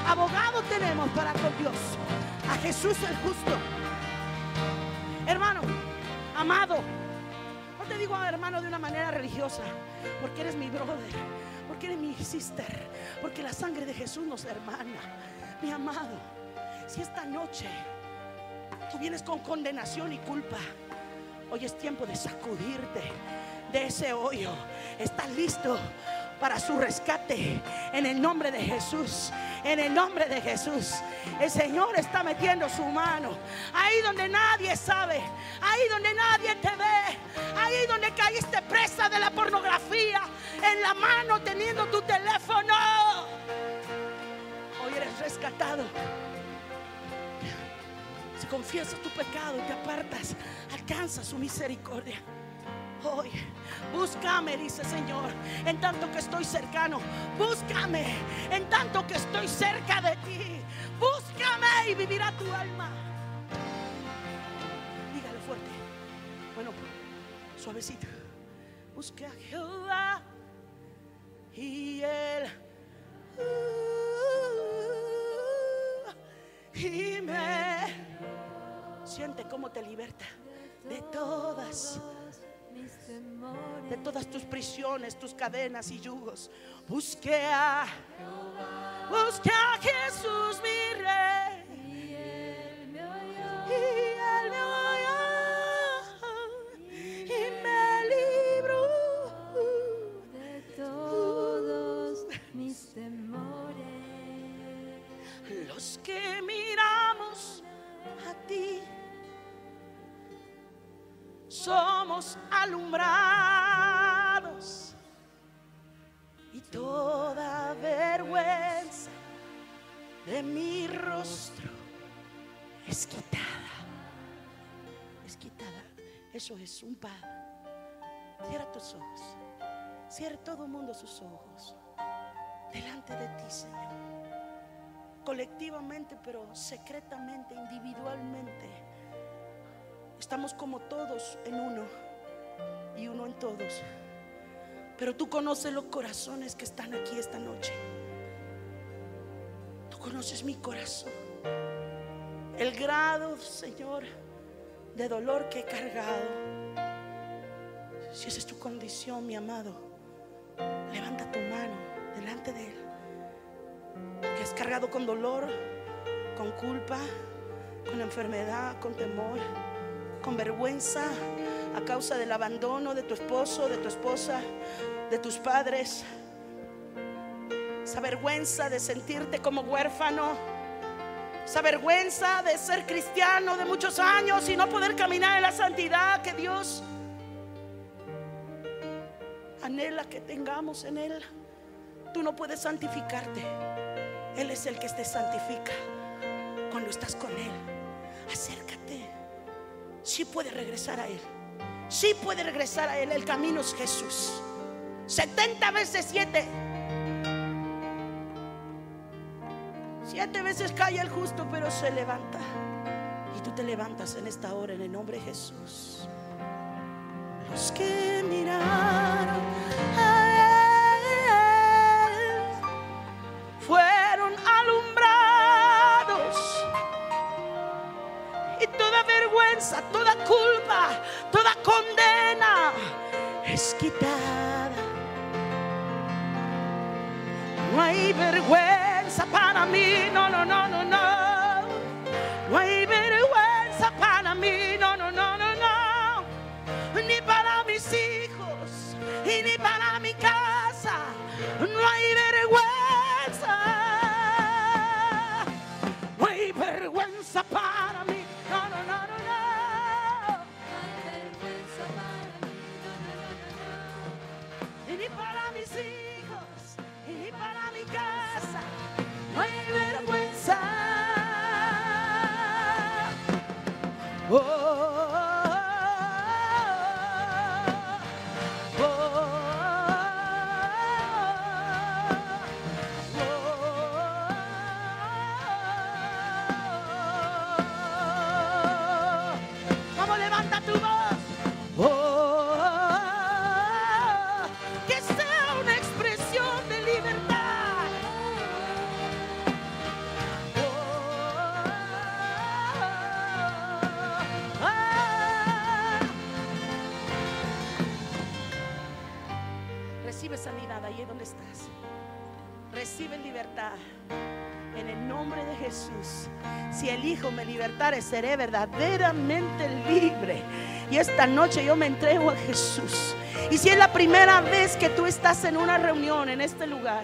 abogado tenemos para con Dios, a Jesús el justo. Hermano, amado, no te digo hermano de una manera religiosa, porque eres mi brother, porque eres mi sister, porque la sangre de Jesús nos hermana. Mi amado, si esta noche tú vienes con condenación y culpa, hoy es tiempo de sacudirte de ese hoyo. ¿Estás listo para su rescate? En el nombre de Jesús, en el nombre de Jesús, el Señor está metiendo su mano ahí donde nadie sabe, ahí donde nadie te ve, ahí donde caíste presa de la pornografía, en la mano teniendo tu teléfono. Hoy eres rescatado. Si confiesas tu pecado y te apartas, alcanza su misericordia. Hoy, búscame, dice Señor, en tanto que estoy cercano. Búscame, en tanto que estoy cerca de ti. Búscame y vivirá tu alma. Dígalo fuerte. Bueno, suavecito. Busque a Jehová y él uh, y me. Siente cómo te liberta de todas de todas tus prisiones, tus cadenas y yugos. Busque a Busque a Jesús mi Rey, y él me oyó y me libró de todos mis temores. Los que miramos a ti somos alumbrados y toda vergüenza de mi rostro es quitada. Es quitada. Eso es un padre. Cierra tus ojos. Cierra todo el mundo sus ojos. Delante de ti, Señor. Colectivamente, pero secretamente, individualmente. Estamos como todos en uno y uno en todos. Pero tú conoces los corazones que están aquí esta noche. Tú conoces mi corazón, el grado, Señor, de dolor que he cargado. Si esa es tu condición, mi amado, levanta tu mano delante de Él. Que has cargado con dolor, con culpa, con enfermedad, con temor, con vergüenza a causa del abandono de tu esposo, de tu esposa, de tus padres. Esa vergüenza de sentirte como huérfano. Esa vergüenza de ser cristiano de muchos años y no poder caminar en la santidad que Dios anhela que tengamos en Él. Tú no puedes santificarte. Él es el que te santifica. Cuando estás con Él, acércate. Sí puede regresar a Él. Sí puede regresar a Él. El camino es Jesús. setenta veces siete. Siete veces cae el justo, pero se levanta. Y tú te levantas en esta hora en el nombre de Jesús. Los que miraron a Él fueron alumbrados. Y toda vergüenza, toda culpa, toda condena es quitada. No hay vergüenza para mí, no, no, no, no, no. No hay vergüenza para mí, no, no, no, no, no. Ni para mis hijos y ni para mi casa. No hay vergüenza. No hay vergüenza para mí. Hijos y para mi casa no hay vergüenza. reciben libertad. En el nombre de Jesús, si el Hijo me libertare, seré verdaderamente libre. Y esta noche yo me entrego a Jesús. Y si es la primera vez que tú estás en una reunión en este lugar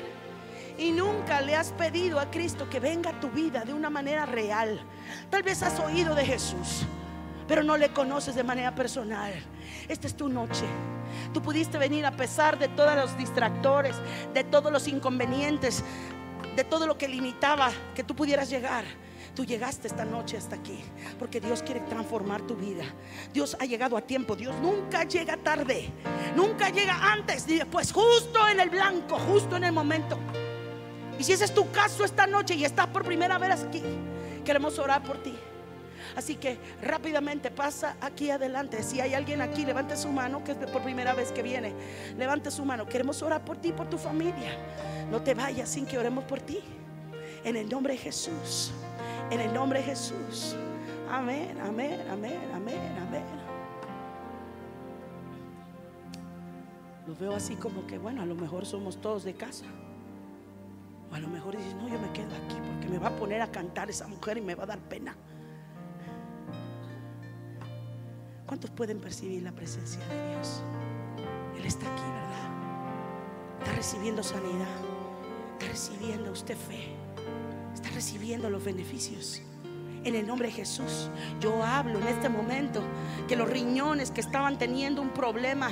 y nunca le has pedido a Cristo que venga a tu vida de una manera real, tal vez has oído de Jesús, pero no le conoces de manera personal, esta es tu noche. Tú pudiste venir a pesar de todos los distractores, de todos los inconvenientes, de todo lo que limitaba que tú pudieras llegar. Tú llegaste esta noche hasta aquí porque Dios quiere transformar tu vida. Dios ha llegado a tiempo. Dios nunca llega tarde, nunca llega antes ni después, justo en el blanco, justo en el momento. Y si ese es tu caso esta noche y estás por primera vez aquí, queremos orar por ti. Así que rápidamente pasa aquí adelante. Si hay alguien aquí, levante su mano, que es por primera vez que viene. Levante su mano. Queremos orar por ti, por tu familia. No te vayas sin que oremos por ti. En el nombre de Jesús. En el nombre de Jesús. Amén, amén, amén, amén, amén. Los veo así como que, bueno, a lo mejor somos todos de casa. O a lo mejor dices, no, yo me quedo aquí porque me va a poner a cantar esa mujer y me va a dar pena. ¿Cuántos pueden percibir la presencia de Dios? Él está aquí, ¿verdad? Está recibiendo sanidad, está recibiendo usted fe, está recibiendo los beneficios. En el nombre de Jesús, yo hablo en este momento que los riñones que estaban teniendo un problema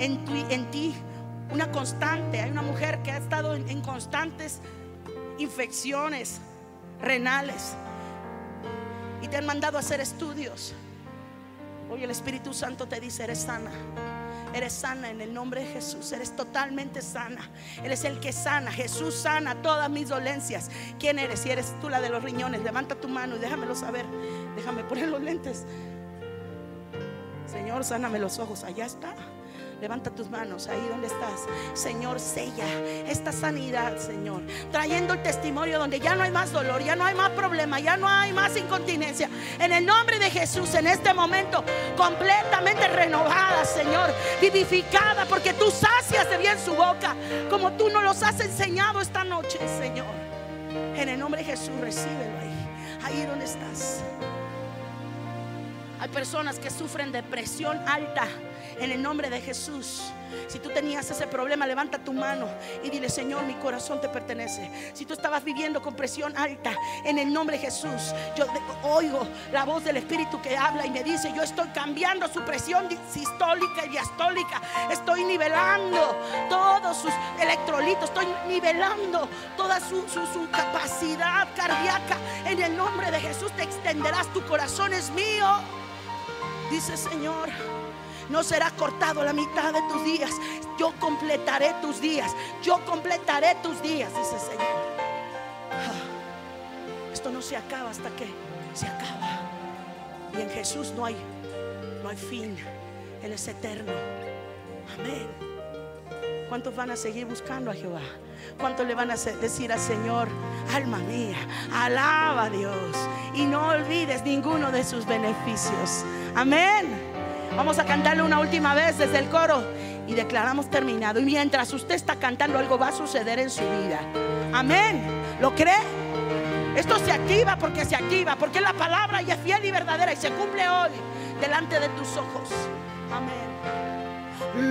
en, tu, en ti, una constante, hay una mujer que ha estado en, en constantes infecciones renales y te han mandado a hacer estudios. Hoy el Espíritu Santo te dice, eres sana, eres sana en el nombre de Jesús, eres totalmente sana. Él es el que sana, Jesús sana todas mis dolencias. ¿Quién eres? Si eres tú la de los riñones, levanta tu mano y déjamelo saber. Déjame poner los lentes. Señor, sáname los ojos, allá está. Levanta tus manos, ahí donde estás. Señor, sella esta sanidad, Señor, trayendo el testimonio donde ya no hay más dolor, ya no hay más problema, ya no hay más incontinencia. En el nombre de Jesús, en este momento, completamente renovada, Señor, vivificada, porque tú sacias de bien su boca, como tú nos los has enseñado esta noche, Señor. En el nombre de Jesús, recíbelo ahí, ahí donde estás. Hay personas que sufren de presión alta. En el nombre de Jesús, si tú tenías ese problema, levanta tu mano y dile, Señor, mi corazón te pertenece. Si tú estabas viviendo con presión alta, en el nombre de Jesús, yo oigo la voz del Espíritu que habla y me dice, yo estoy cambiando su presión sistólica y diastólica. Estoy nivelando todos sus electrolitos, estoy nivelando toda su, su, su capacidad cardíaca. En el nombre de Jesús te extenderás, tu corazón es mío, dice Señor. No será cortado la mitad de tus días. Yo completaré tus días. Yo completaré tus días, dice el Señor. Esto no se acaba hasta que se acaba. Y en Jesús no hay, no hay fin. Él es eterno. Amén. ¿Cuántos van a seguir buscando a Jehová? ¿Cuántos le van a decir al Señor, alma mía, alaba a Dios y no olvides ninguno de sus beneficios? Amén. Vamos a cantarlo una última vez desde el coro y declaramos terminado. Y mientras usted está cantando, algo va a suceder en su vida. Amén. ¿Lo cree? Esto se activa porque se activa, porque la palabra ya es fiel y verdadera y se cumple hoy delante de tus ojos. Amén.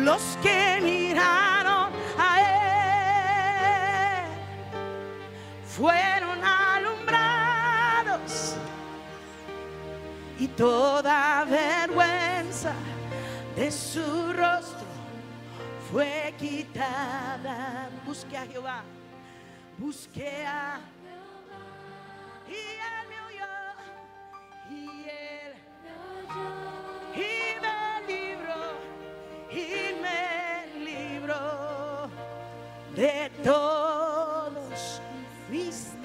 Los que miraron a Él fueron alumbrados y toda vergüenza de su rostro fue quitada. Busqué a Jehová, busqué a Jehová, y Él me oyó, y Él me oyó, y me libró, y me libró de todos mis